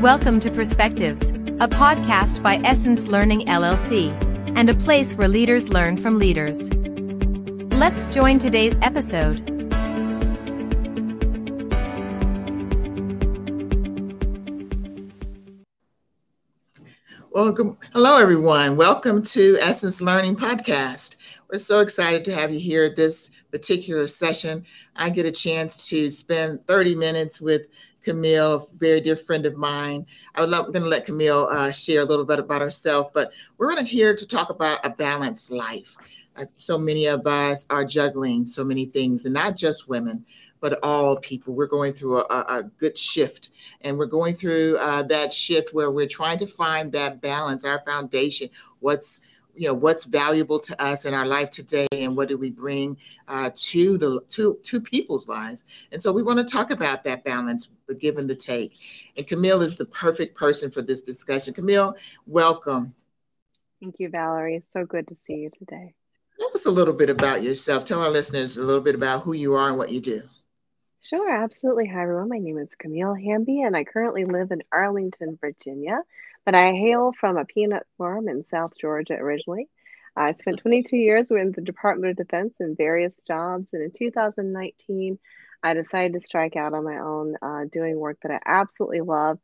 Welcome to Perspectives, a podcast by Essence Learning LLC, and a place where leaders learn from leaders. Let's join today's episode. Welcome. Hello, everyone. Welcome to Essence Learning Podcast. We're so excited to have you here at this particular session. I get a chance to spend 30 minutes with Camille, a very dear friend of mine. I'm going to let Camille share a little bit about herself, but we're going to here to talk about a balanced life. So many of us are juggling so many things, and not just women, but all people. We're going through a good shift, and we're going through that shift where we're trying to find that balance, our foundation, what's valuable to us in our life today, and what do we bring to people's lives. And so we want to talk about that balance, the give and the take. And Camille is the perfect person for this discussion. Camille, welcome. Thank you, Valerie. It's so good to see you today. Tell us a little bit about yourself. Tell our listeners a little bit about who you are and what you do. Sure, absolutely. Hi, everyone. My name is Camille Hamby, and I currently live in Arlington, Virginia. But I hail from a peanut farm in South Georgia originally. I spent 22 years with the Department of Defense in various jobs. And in 2019, I decided to strike out on my own, doing work that I absolutely love,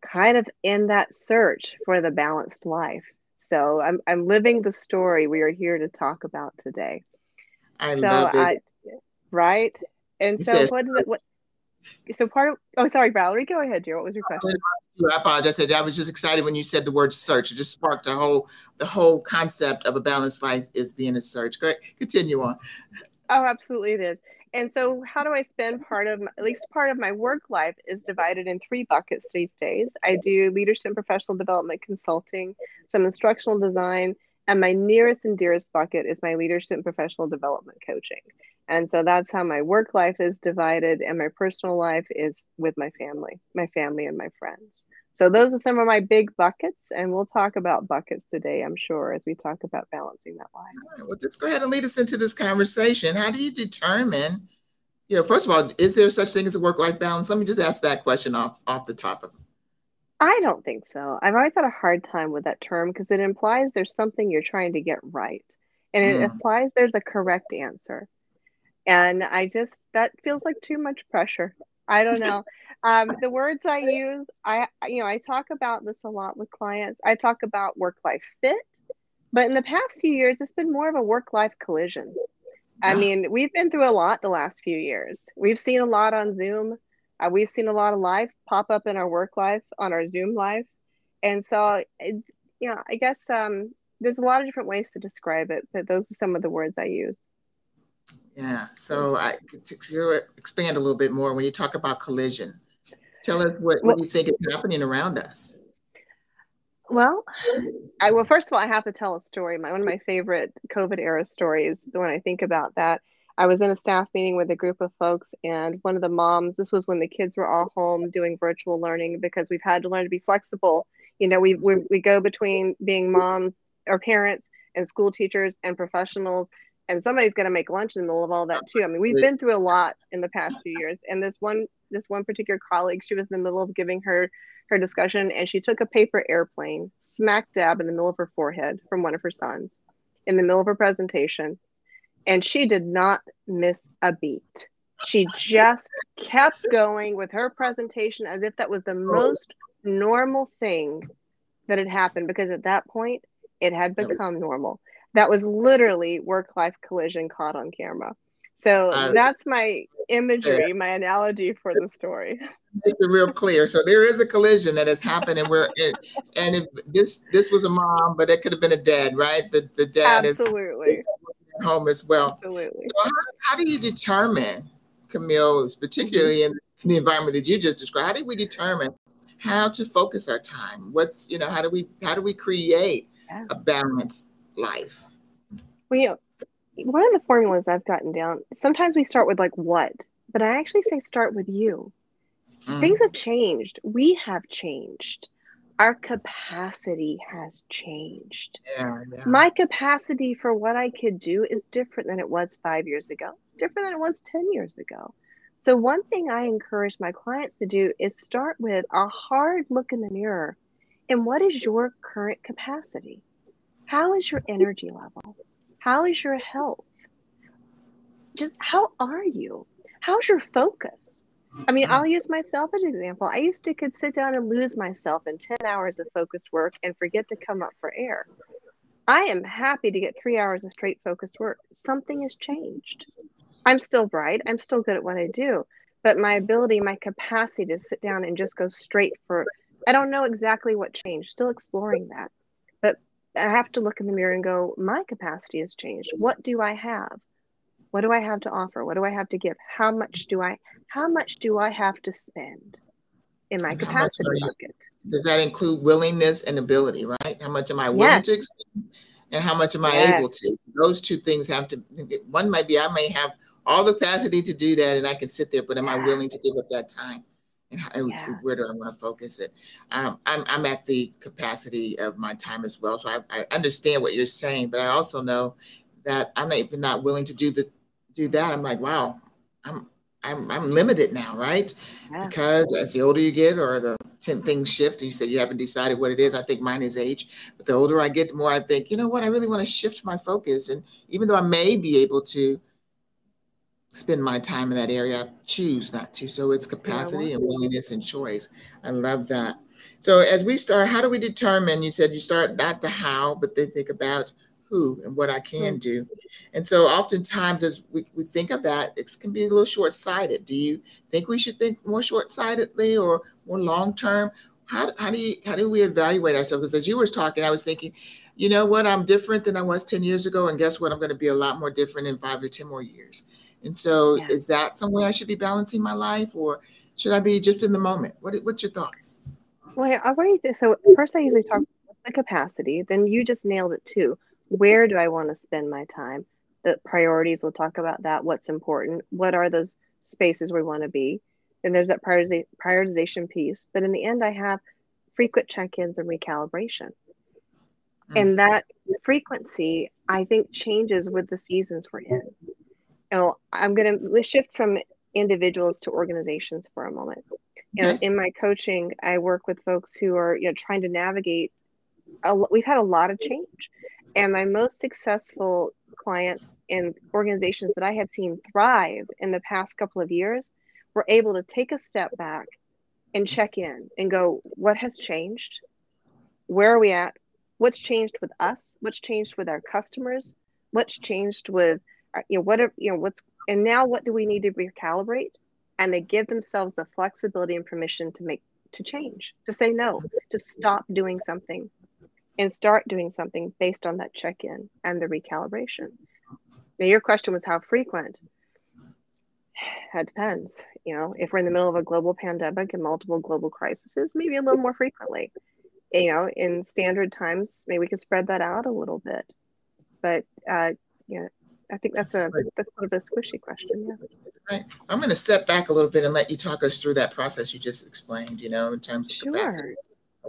kind of in that search for the balanced life. So I'm living the story we are here to talk about today. I love it. Right? And you sorry, Valerie, go ahead, dear. What was your question? I apologize. I was just excited when you said the word search. It just sparked the whole concept of a balanced life is being a search. Go ahead. Continue on. Oh, absolutely it is. And so how do I spend part of my work life is divided in three buckets these days. I do leadership and professional development consulting, some instructional design, and my nearest and dearest bucket is my leadership and professional development coaching. And so that's how my work life is divided, and my personal life is with my family and my friends. So those are some of my big buckets, and we'll talk about buckets today, I'm sure, as we talk about balancing that life. All right, well, just go ahead and lead us into this conversation. How do you determine, first of all, is there such thing as a work-life balance? Let me just ask that question off the top of it. I don't think so. I've always had a hard time with that term because it implies there's something you're trying to get right, and it implies there's a correct answer. And that feels like too much pressure. I don't know. The words I use, I talk about this a lot with clients. I talk about work-life fit, but in the past few years, it's been more of a work-life collision. I mean, we've been through a lot the last few years. We've seen a lot on Zoom. We've seen a lot of life pop up in our work life, on our Zoom life. And so, I guess there's a lot of different ways to describe it, but those are some of the words I use. Yeah, so to expand a little bit more, when you talk about collision, tell us what you think is happening around us. Well, first of all, I have to tell a story. One of my favorite COVID era stories, when I think about that, I was in a staff meeting with a group of folks, and one of the moms, this was when the kids were all home doing virtual learning, because we've had to learn to be flexible. We go between being moms or parents and school teachers and professionals. And somebody's going to make lunch in the middle of all that too. I mean, we've been through a lot in the past few years. And this one particular colleague, she was in the middle of giving her discussion, and she took a paper airplane smack dab in the middle of her forehead from one of her sons in the middle of her presentation. And she did not miss a beat. She just kept going with her presentation as if that was the most normal thing that had happened, because at that point it had become normal. That was literally work-life collision caught on camera. So that's my imagery, my analogy for the story. It's real clear. So there is a collision that has happened, and this was a mom, but it could have been a dad, right? The dad is at home as well. Absolutely. So how do you determine, Camille, particularly in the environment that you just described? How do we determine how to focus our time? How do we create a balanced life? Well, one of the formulas I've gotten down, sometimes we start with what, but I actually say start with you. Things have changed. We have changed. Our capacity has changed. Yeah. My capacity for what I could do is different than it was 5 years ago, different than it was 10 years ago. So one thing I encourage my clients to do is start with a hard look in the mirror. And what is your current capacity? How is your energy level? How is your health? Just how are you? How's your focus? I mean, I'll use myself as an example. I used to could sit down and lose myself in 10 hours of focused work and forget to come up for air. I am happy to get 3 hours of straight focused work. Something has changed. I'm still bright. I'm still good at what I do. But my ability, my capacity to sit down and just go straight for, I don't know exactly what changed. Still exploring that. But I have to look in the mirror and go, my capacity has changed. What do I have? What do I have to offer? What do I have to give? How much do I have to spend in my capacity bucket? Does that include willingness and ability, right? How much am I willing to expend and how much am I able to? Those two things have to, one might be I may have all the capacity to do that and I can sit there, but am I willing to give up that time? And where do I want to focus it? I'm at the capacity of my time as well. So I understand what you're saying, but I also know that I'm not even not willing to do that. I'm like, wow, I'm limited now, right? Yeah. Because as the older you get or the things shift, and you said you haven't decided what it is. I think mine is age, but the older I get, the more I think, you know what, I really want to shift my focus. And even though I may be able to spend my time in that area, I choose not to. So it's capacity and willingness and choice. I love that. So as we start, how do we determine, you said you start not the how, but they think about who and what I can do. And so oftentimes as we think of that, it can be a little short-sighted. Do you think we should think more short-sightedly or more long-term? How do we evaluate ourselves? Because as you were talking, I was thinking, you know what, I'm different than I was 10 years ago. And guess what? I'm going to be a lot more different in 5 or 10 more years. And so is that some way I should be balancing my life, or should I be just in the moment? What's your thoughts? Well, so first I usually talk about the capacity, then you just nailed it too. Where do I want to spend my time? The priorities, we'll talk about that. What's important? What are those spaces we want to be? And there's that prioritization piece. But in the end, I have frequent check-ins and recalibration. Mm-hmm. And that frequency, I think, changes with the seasons we're in. You know, I'm going to shift from individuals to organizations for a moment. You know, in my coaching, I work with folks who are trying to navigate. We've had a lot of change. And my most successful clients and organizations that I have seen thrive in the past couple of years were able to take a step back and check in and go, what has changed? Where are we at? What's changed with us? What's changed with our customers? What's changed with, and now what do we need to recalibrate? And they give themselves the flexibility and permission to change, to say no, to stop doing something. And start doing something based on that check-in and the recalibration. Now, your question was how frequent? That depends. You know, if we're in the middle of a global pandemic and multiple global crises, maybe a little more frequently. You know, in standard times, maybe we could spread that out a little bit. But I think that's sort of a squishy question. Yeah. Right. I'm going to step back a little bit and let you talk us through that process you just explained. You know, in terms of capacity.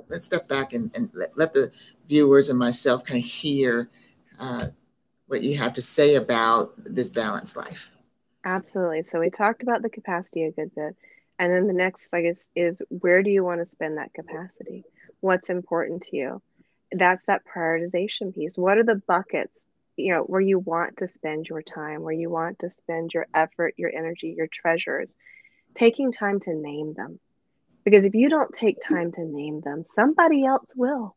Let's step back and let the viewers and myself kind of hear what you have to say about this balanced life. Absolutely. So we talked about the capacity a good bit. And then the next, I guess, is where do you want to spend that capacity? What's important to you? That's that prioritization piece. What are the buckets, where you want to spend your time, where you want to spend your effort, your energy, your treasures, taking time to name them. Because if you don't take time to name them, somebody else will.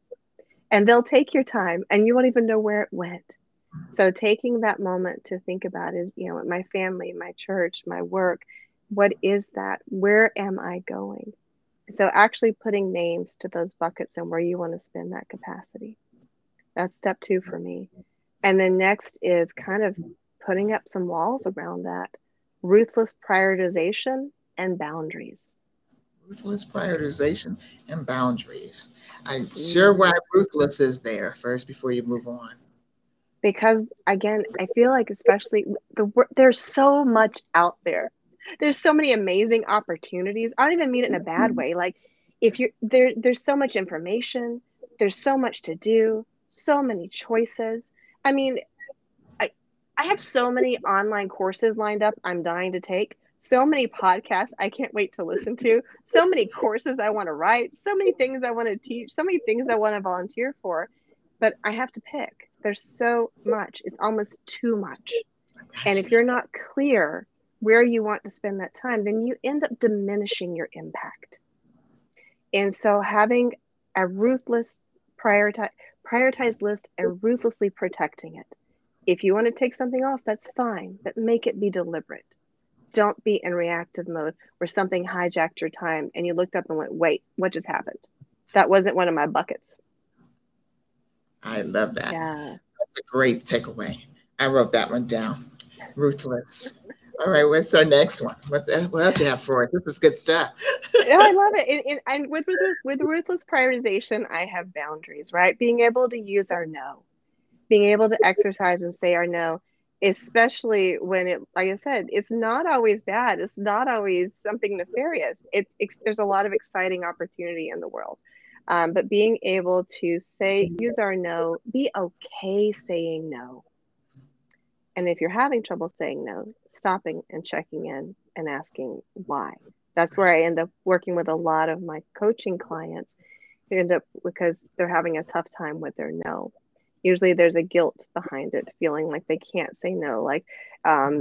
And they'll take your time and you won't even know where it went. So taking that moment to think about is, my family, my church, my work. What is that? Where am I going? So actually putting names to those buckets and where you want to spend that capacity. That's step 2 for me. And then next is kind of putting up some walls around that. Ruthless prioritization and boundaries. Ruthless prioritization and boundaries. I'm sure why ruthless is there first before you move on. Because again, I feel like especially there's so much out there. There's so many amazing opportunities. I don't even mean it in a bad way. Like if you're there's so much information, there's so much to do, so many choices. I mean, I have so many online courses lined up I'm dying to take. so many podcasts I can't wait to listen to, so many courses I want to write, so many things I want to teach, so many things I want to volunteer for, but I have to pick. There's so much. It's almost too much. And if you're not clear where you want to spend that time, then you end up diminishing your impact. And so having a ruthless prioritized list and ruthlessly protecting it. If you want to take something off, that's fine, but make it be deliberate. Don't be in reactive mode where something hijacked your time and you looked up and went, wait, what just happened? That wasn't one of my buckets. I love that. Yeah. That's a great takeaway. I wrote that one down. Ruthless. All right, what's our next one? What else do you have for us? This is good stuff. Yeah, I love it. And with ruthless prioritization, I have boundaries, right? Being able to use our no. Being able to exercise and say our no, especially when it, like I said, it's not always bad. It's not always something nefarious. There's a lot of exciting opportunity in the world. But being able to say, use our no, be okay saying no. And if you're having trouble saying no, stopping and checking in and asking why. That's where I end up working with a lot of my coaching clients who end up because they're having a tough time with their no. Usually there's a guilt behind it, feeling like they can't say no. Like, I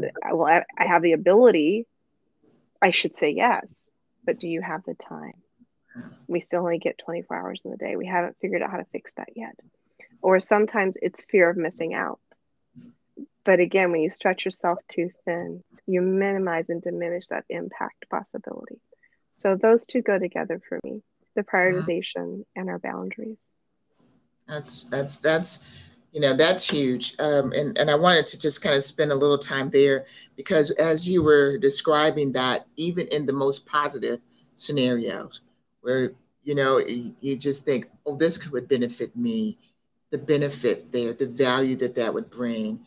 have the ability, I should say yes, but do you have the time? We still only get 24 hours in the day. We haven't figured out how to fix that yet. Or sometimes it's fear of missing out. But again, when you stretch yourself too thin, you minimize and diminish that impact possibility. So those two go together for me, the prioritization and our boundaries. That's huge. And I wanted to just kind of spend a little time there because as you were describing that, even in the most positive scenarios where, you just think, oh, this would benefit me, the benefit there, the value that would bring.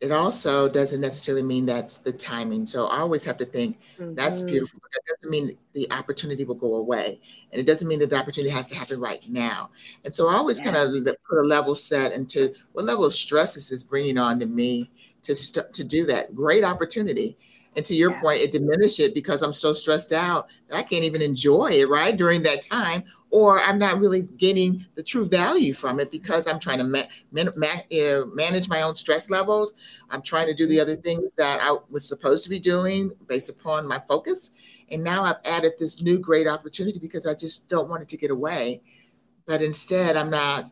It also doesn't necessarily mean that's the timing. So I always have to think that's beautiful. But that doesn't mean the opportunity will go away. And it doesn't mean that the opportunity has to happen right now. And so I always kind of put a level set into what level of stress is this bringing on to me to do that great opportunity. And to your point, it diminishes it because I'm so stressed out that I can't even enjoy it right during that time. Or I'm not really getting the true value from it because I'm trying to manage my own stress levels. I'm trying to do the other things that I was supposed to be doing based upon my focus. And now I've added this new great opportunity because I just don't want it to get away. But instead, I'm not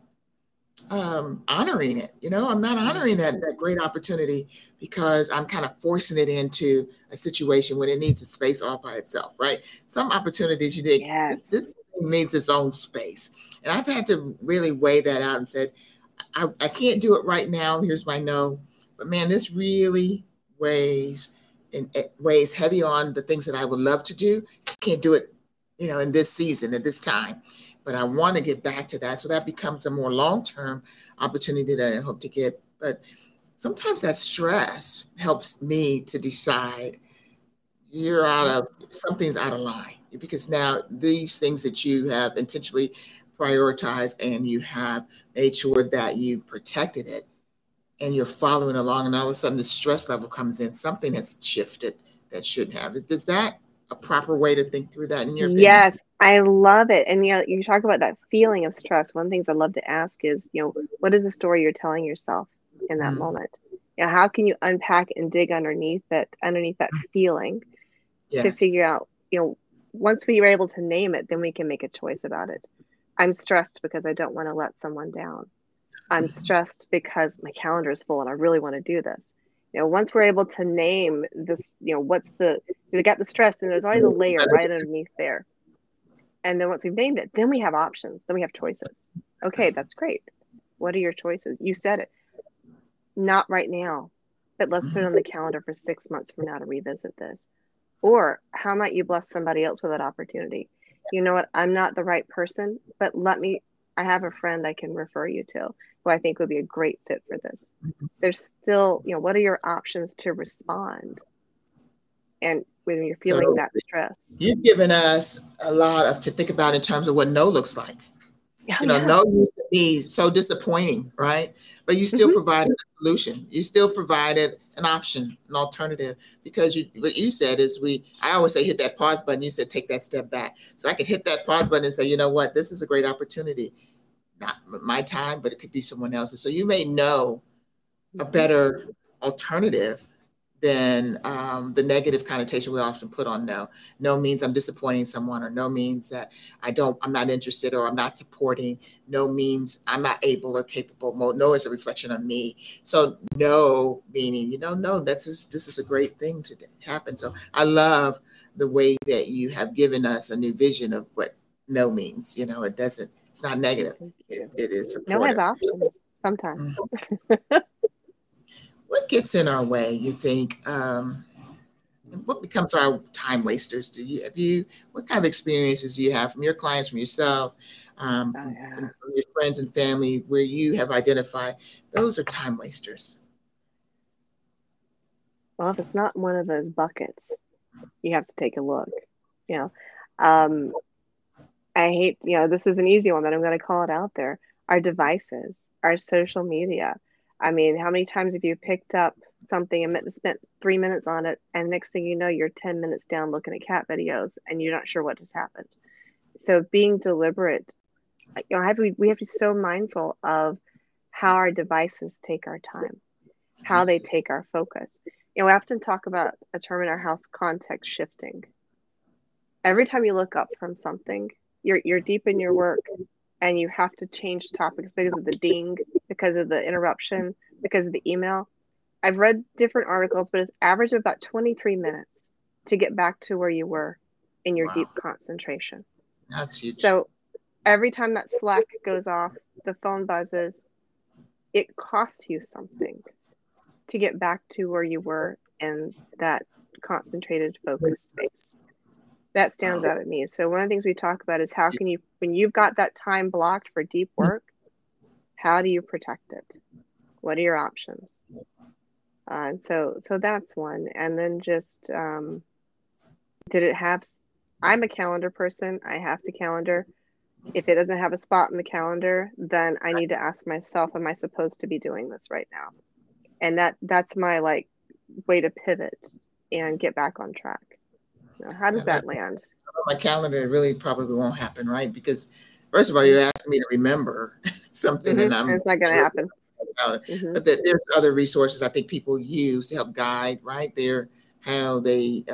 honoring it. I'm not honoring that great opportunity because I'm kind of forcing it into a situation when it needs a space all by itself, right? Some opportunities you think this needs its own space. And I've had to really weigh that out and said, I can't do it right now. Here's my no. But man, this really weighs heavy on the things that I would love to do. Just can't do it, in this season, at this time. But I want to get back to that. So that becomes a more long-term opportunity that I hope to get. But sometimes that stress helps me to decide something's out of line. Because now these things that you have intentionally prioritized and you have made sure that you protected it and you're following along and all of a sudden the stress level comes in. Something has shifted that shouldn't have. Is that a proper way to think through that in your opinion? Yes, I love it. And you talk about that feeling of stress. One of the things I love to ask is, what is the story you're telling yourself in that moment? How can you unpack and dig underneath that feeling to figure out, once we are able to name it, then we can make a choice about it. I'm stressed because I don't want to let someone down. I'm stressed because my calendar is full and I really want to do this. Once we're able to name this, we got the stress and there's always a layer right underneath there. And then once we've named it, then we have options. Then we have choices. Okay, that's great. What are your choices? You said it. Not right now, but let's put it on the calendar for 6 months from now to revisit this. Or how might you bless somebody else with that opportunity? You know what? I'm not the right person, but I have a friend I can refer you to who I think would be a great fit for this. There's still, what are your options to respond? And when you're feeling that stress. You've given us a lot to think about in terms of what no looks like. Yeah, no be so disappointing, right? But you still provided a solution. You still provided an option, an alternative, because you, what you said is I always say hit that pause button. You said take that step back. So I could hit that pause button and say, you know what, this is a great opportunity. Not my time, but it could be someone else's. So you may know a better alternative than the negative connotation we often put on no. No means I'm disappointing someone, or no means that I'm not interested, or I'm not supporting. No means I'm not able or capable. No is a reflection on me. So no meaning, no, this is a great thing to happen. So I love the way that you have given us a new vision of what no means. It's not negative. It is supportive. No is often, sometimes. Mm-hmm. What gets in our way, you think? What becomes our time wasters? What kind of experiences do you have from your clients, from yourself, from your friends and family, where you have identified those are time wasters? Well, if it's not one of those buckets, you have to take a look. I hate, this is an easy one, but I'm going to call it out there. Our devices, our social media. I mean, how many times have you picked up something and spent 3 minutes on it, and next thing you know, you're 10 minutes down looking at cat videos and you're not sure what just happened? So being deliberate, we have to be so mindful of how our devices take our time, how they take our focus. We often talk about a term in our house, context shifting. Every time you look up from something, you're deep in your work, and you have to change topics because of the ding, because of the interruption, because of the email. I've read different articles, but it's average of about 23 minutes to get back to where you were in your deep concentration. That's huge. So every time that Slack goes off, the phone buzzes, it costs you something to get back to where you were in that concentrated focus space. That stands out at me. So one of the things we talk about is how can you, when you've got that time blocked for deep work, how do you protect it? What are your options? So that's one. And then just, I'm a calendar person. I have to calendar. If it doesn't have a spot in the calendar, then I need to ask myself, am I supposed to be doing this right now? And that's my way to pivot and get back on track. How does that land? My calendar really probably won't happen, right? Because first of all, you're asking me to remember something, and it's not going to happen. But there's other resources I think people use to help guide, right? How they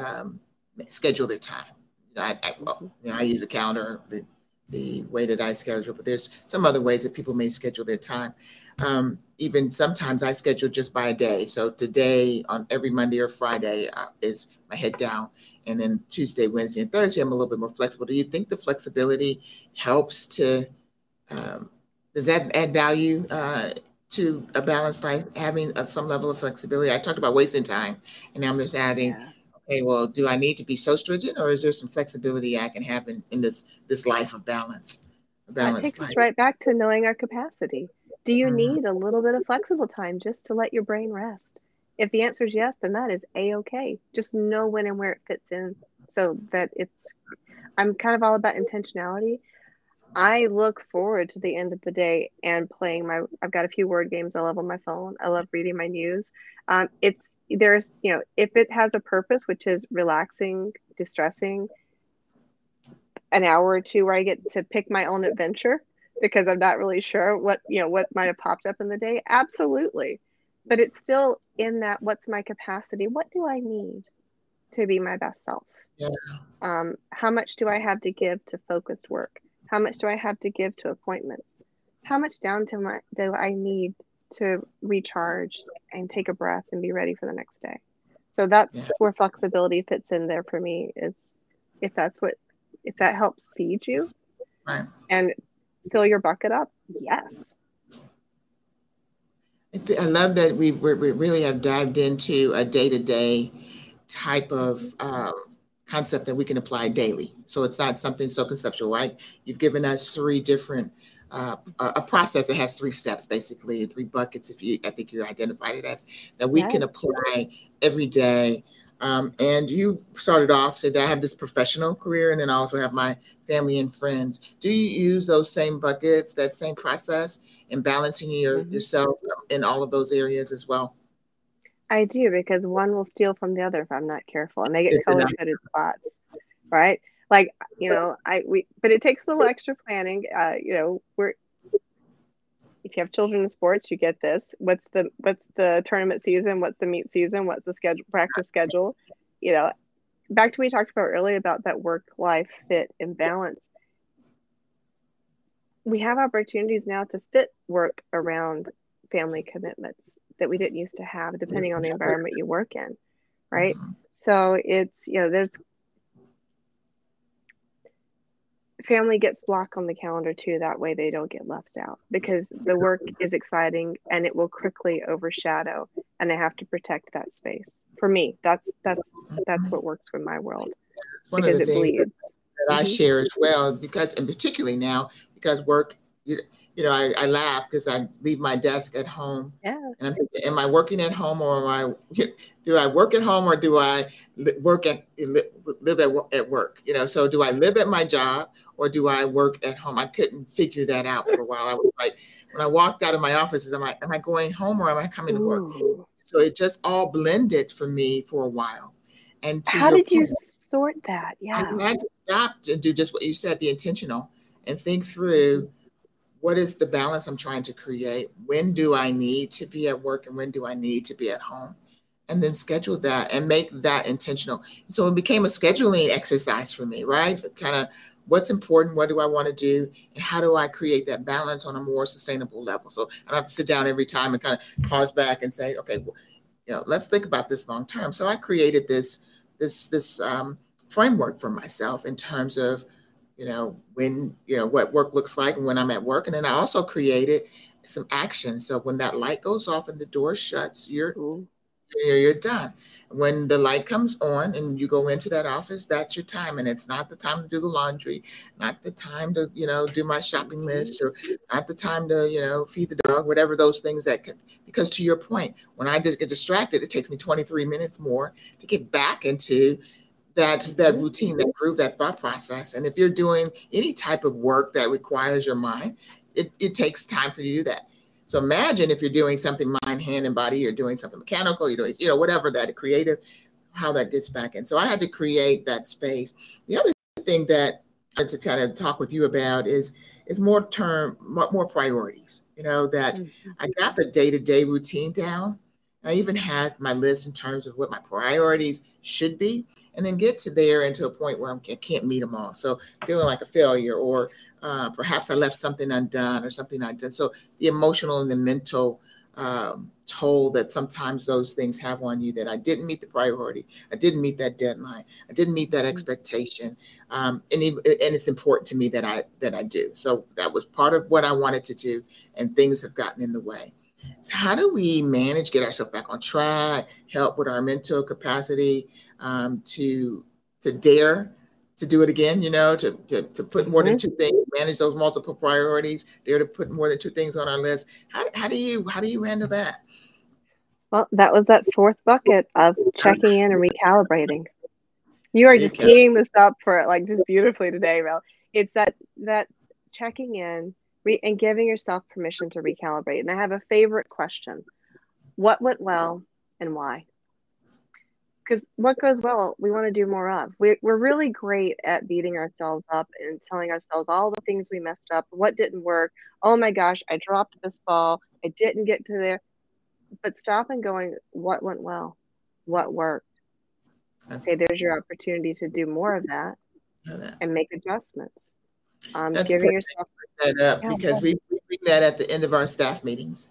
schedule their time. I use a calendar, the way that I schedule, but there's some other ways that people may schedule their time. Even sometimes I schedule just by a day. So today, on every Monday or Friday, is my head down. And then Tuesday, Wednesday, and Thursday, I'm a little bit more flexible. Do you think the flexibility helps to, does that add value to a balanced life, having some level of flexibility? I talked about wasting time, and now I'm just adding, okay, well, do I need to be so stringent, or is there some flexibility I can have in this life of balance? That takes us right back to knowing our capacity. Do you need a little bit of flexible time just to let your brain rest? If the answer is yes, then that is A-okay. Just know when and where it fits in, so that I'm kind of all about intentionality. I look forward to the end of the day and playing I've got a few word games I love on my phone. I love reading my news. If it has a purpose, which is relaxing, distressing, an hour or two where I get to pick my own adventure because I'm not really sure what might have popped up in the day. Absolutely. But it's still in that, what's my capacity? What do I need to be my best self? Yeah. How much do I have to give to focused work? How much do I have to give to appointments? How much downtime do I need to recharge and take a breath and be ready for the next day? So that's where flexibility fits in there for me, is if that helps feed you and fill your bucket up, yes. I love that we really have dived into a day-to-day type of concept that we can apply daily. So it's not something so conceptual, right? You've given us three different, a process that has three steps, basically, three buckets, I think you identified it as, that we can apply every day And you started off, said that I have this professional career, and then I also have my family and friends. Do you use those same buckets, that same process in balancing yourself in all of those areas as well? I do, because one will steal from the other if I'm not careful, and they get color-coded spots, right? Like, you know, but it takes a little extra planning. You know, if you have children in sports, you get this. What's the tournament season? What's the meet season? What's the schedule, practice schedule? You know, back to what we talked about earlier about that work-life fit and balance. We have opportunities now to fit work around family commitments that we didn't used to have, depending on the environment you work in, right? So it's, you know, there's family gets blocked on the calendar too. That way they don't get left out, because the work is exciting and it will quickly overshadow, and I have to protect that space. For me, that's what works for my world, because it bleeds. That I share as well, because, and particularly now, because work, you know, I laugh because I leave my desk at home. Yeah. And I'm thinking, am I working at home, or do I work at home, or do I live at work? You know, so do I live at my job, or do I work at home? I couldn't figure that out for a while. I was like, when I walked out of my office, am I going home, or am I coming to work? So it just all blended for me for a while. And how did you sort that? Yeah. I had to stop and do just what you said, be intentional and think through, what is the balance I'm trying to create? When do I need to be at work, and when do I need to be at home? And then schedule that and make that intentional. So it became a scheduling exercise for me, right? Kind of what's important, what do I want to do, and how do I create that balance on a more sustainable level? So I don't have to sit down every time and kind of pause back and say, okay, well, you know, let's think about this long term. So I created this framework for myself in terms of, you know, when, you know, what work looks like and when I'm at work. And then I also created some actions. So when that light goes off and the door shuts, you're done. When the light comes on and you go into that office, that's your time. And it's not the time to do the laundry, not the time to, you know, do my shopping list, or not the time to, you know, feed the dog, whatever those things that can, because to your point, when I just get distracted, it takes me 23 minutes more to get back into that routine, that groove, that thought process. And if you're doing any type of work that requires your mind, it takes time for you to do that. So imagine if you're doing something mind, hand, and body, you're doing something mechanical, you're doing, you know, whatever that creative, how that gets back in. So I had to create that space. The other thing that I had to kind of talk with you about is more priorities. You know, that I got the day-to-day routine down. I even had my list in terms of what my priorities should be, and then get to there and to a point where I can't meet them all. So feeling like a failure, or perhaps I left something undone or something I did. So the emotional and the mental toll that sometimes those things have on you, that I didn't meet the priority. I didn't meet that deadline. I didn't meet that expectation. And it's important to me that I do. So that was part of what I wanted to do, and things have gotten in the way. So how do we manage, get ourselves back on track, help with our mental capacity to dare to do it again, you know, to put more than two things, manage those multiple priorities, dare to put more than two things on our list? How do you handle that? Well, that was that fourth bucket of checking in and recalibrating. You are just teeing this up for like just beautifully today, Mel. It's that checking in and giving yourself permission to recalibrate. And I have a favorite question. What went well and why? Because what goes well, we want to do more of. We're really great at beating ourselves up and telling ourselves all the things we messed up, what didn't work. Oh my gosh, I dropped this ball. I didn't get to there. But stop and going, what went well? What worked? Okay, there's your opportunity to do more of that and make adjustments. Giving yourself that up, because we bring that at the end of our staff meetings.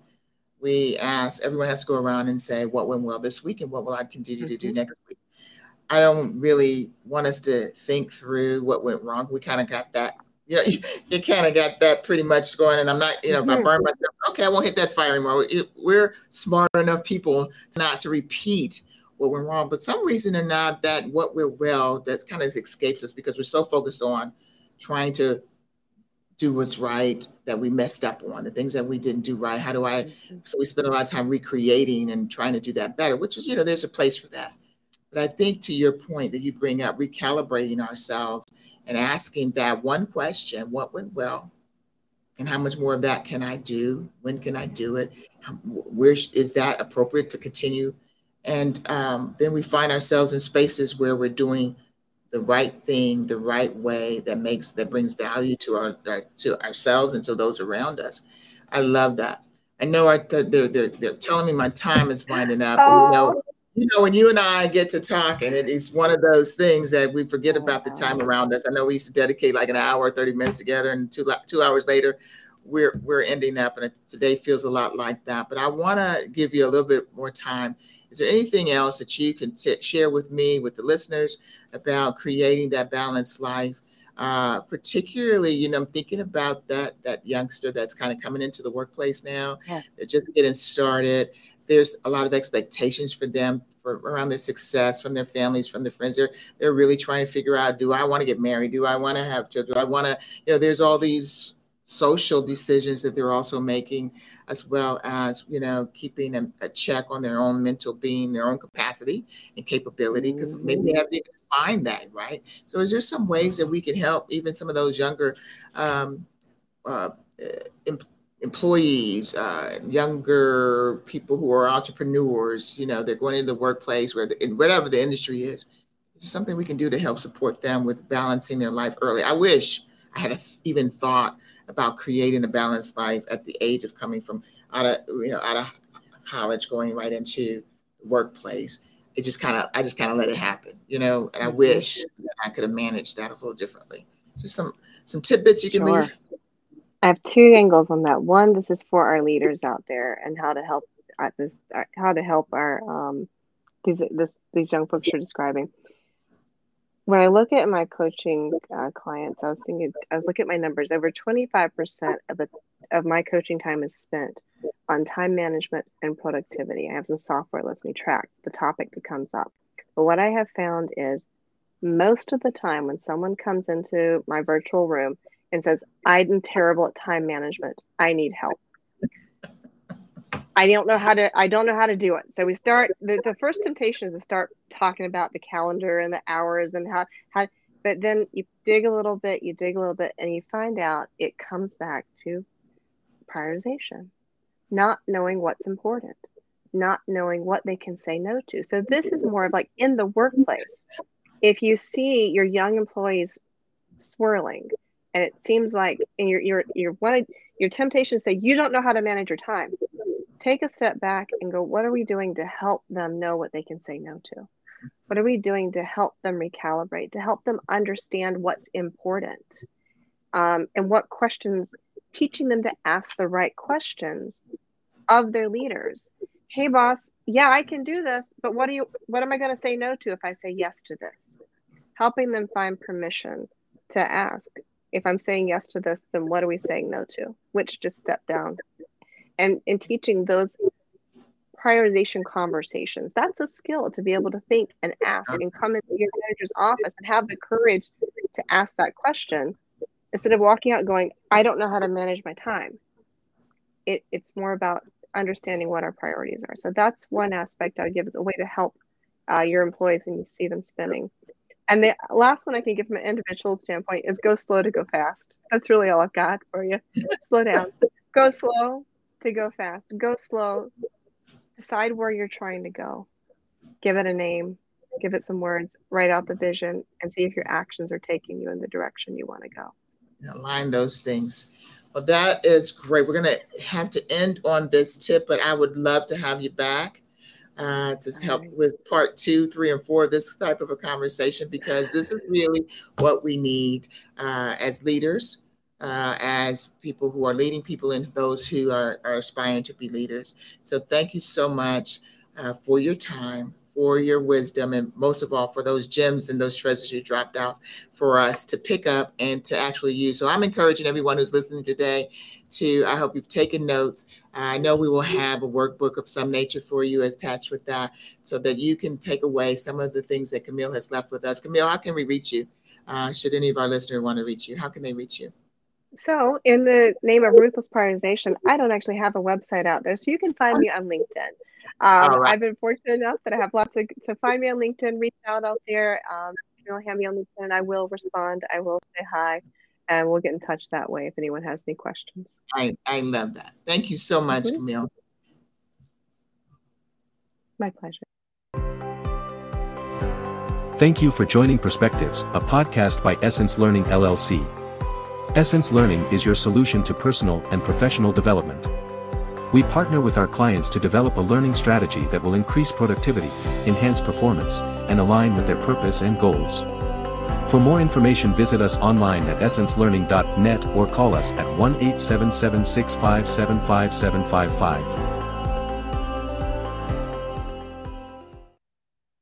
We ask, everyone has to go around and say, what went well this week and what will I continue to do next week? I don't really want us to think through what went wrong. We kind of got that, you know, you kind of got that pretty much going. And I'm not, you know, if I burn myself, okay, I won't hit that fire anymore. We're smart enough people not to repeat what went wrong, but some reason or not, that what went well, that kind of escapes us because we're so focused on trying to do what's right that we messed up on, the things that we didn't do right. So we spend a lot of time recreating and trying to do that better, which is, you know, there's a place for that. But I think to your point that you bring up, recalibrating ourselves and asking that one question, what went well? And how much more of that can I do? When can I do it? Where is that appropriate to continue? And then we find ourselves in spaces where we're doing the right thing, the right way that brings value to ourselves and to those around us. I love that. I know they're telling me my time is winding up. Oh. You know, when you and I get to talking, it is one of those things that we forget about the time around us. I know we used to dedicate like an hour, 30 minutes together, and two hours later, we're ending up, and today feels a lot like that. But I want to give you a little bit more time. Is there anything else that you can share with me, with the listeners, about creating that balanced life? Particularly, you know, I'm thinking about that youngster that's kind of coming into the workplace now. Yeah. They're just getting started. There's a lot of expectations for them around their success, from their families, from their friends. They're really trying to figure out, do I want to get married? Do I want to have children? Do I want to, you know, there's all these social decisions that they're also making, as well as, you know, keeping a check on their own mental being, their own capacity and capability, because maybe they haven't even defined that, right? So is there some ways that we can help even some of those younger employees, younger people who are entrepreneurs? You know, they're going into the workplace in whatever the industry is. Is there something we can do to help support them with balancing their life early? I wish I had even thought about creating a balanced life at the age of coming from out of college, going right into the workplace. It just I just let it happen, you know. And I wish that I could have managed that a little differently. So some tidbits you can leave. I have two angles on that. One, this is for our leaders out there and how to help our these young folks you're describing. When I look at my coaching clients, I was looking at my numbers. Over 25% of my coaching time is spent on time management and productivity. I have some software that lets me track the topic that comes up. But what I have found is most of the time when someone comes into my virtual room and says, I'm terrible at time management, I need help. I don't know how to do it. So we start, the first temptation is to start talking about the calendar and the hours and how, but then you dig a little bit, and you find out it comes back to prioritization, not knowing what's important, not knowing what they can say no to. So this is more of like in the workplace. If you see your young employees swirling, and it seems like, and your temptation is to say, you don't know how to manage your time. Take a step back and go, what are we doing to help them know what they can say no to? What are we doing to help them recalibrate, to help them understand what's important? And what questions, teaching them to ask the right questions of their leaders. Hey boss, yeah, I can do this, but what am I going to say no to if I say yes to this? Helping them find permission to ask. If I'm saying yes to this, then what are we saying no to? Which just step down. And in teaching those prioritization conversations, that's a skill to be able to think and ask and come into your manager's office and have the courage to ask that question instead of walking out going, I don't know how to manage my time. It's more about understanding what our priorities are. So that's one aspect I would give as a way to help your employees when you see them spinning. And the last one I can give from an individual standpoint is go slow to go fast. That's really all I've got for you. Slow down. Go slow to go fast. Go slow. Decide where you're trying to go. Give it a name. Give it some words. Write out the vision and see if your actions are taking you in the direction you want to go. Align those things. Well, that is great. We're going to have to end on this tip, but I would love to have you back. To help with part 2, 3, and 4 of this type of a conversation, because this is really what we need as leaders, as people who are leading people, and those who are aspiring to be leaders. So thank you so much for your time, for your wisdom, and most of all, for those gems and those treasures you dropped out for us to pick up and to actually use. So I'm encouraging everyone who's listening today I hope you've taken notes. I know we will have a workbook of some nature for you attached with that, so that you can take away some of the things that Camille has left with us. Camille, how can we reach you? Should any of our listeners want to reach you? How can they reach you? So in the name of Ruthless Prioritization, I don't actually have a website out there. So you can find me on LinkedIn. Right. I've been fortunate enough that I have lots of, to find me on LinkedIn, reach out there. Camille Hamby on LinkedIn. I will respond. I will say hi. And we'll get in touch that way if anyone has any questions. I love that. Thank you so much, mm-hmm. Camille. My pleasure. Thank you for joining Perspectives, a podcast by Essence Learning LLC. Essence Learning is your solution to personal and professional development. We partner with our clients to develop a learning strategy that will increase productivity, enhance performance, and align with their purpose and goals. For more information, visit us online at essencelearning.net or call us at 1-877-657-57555.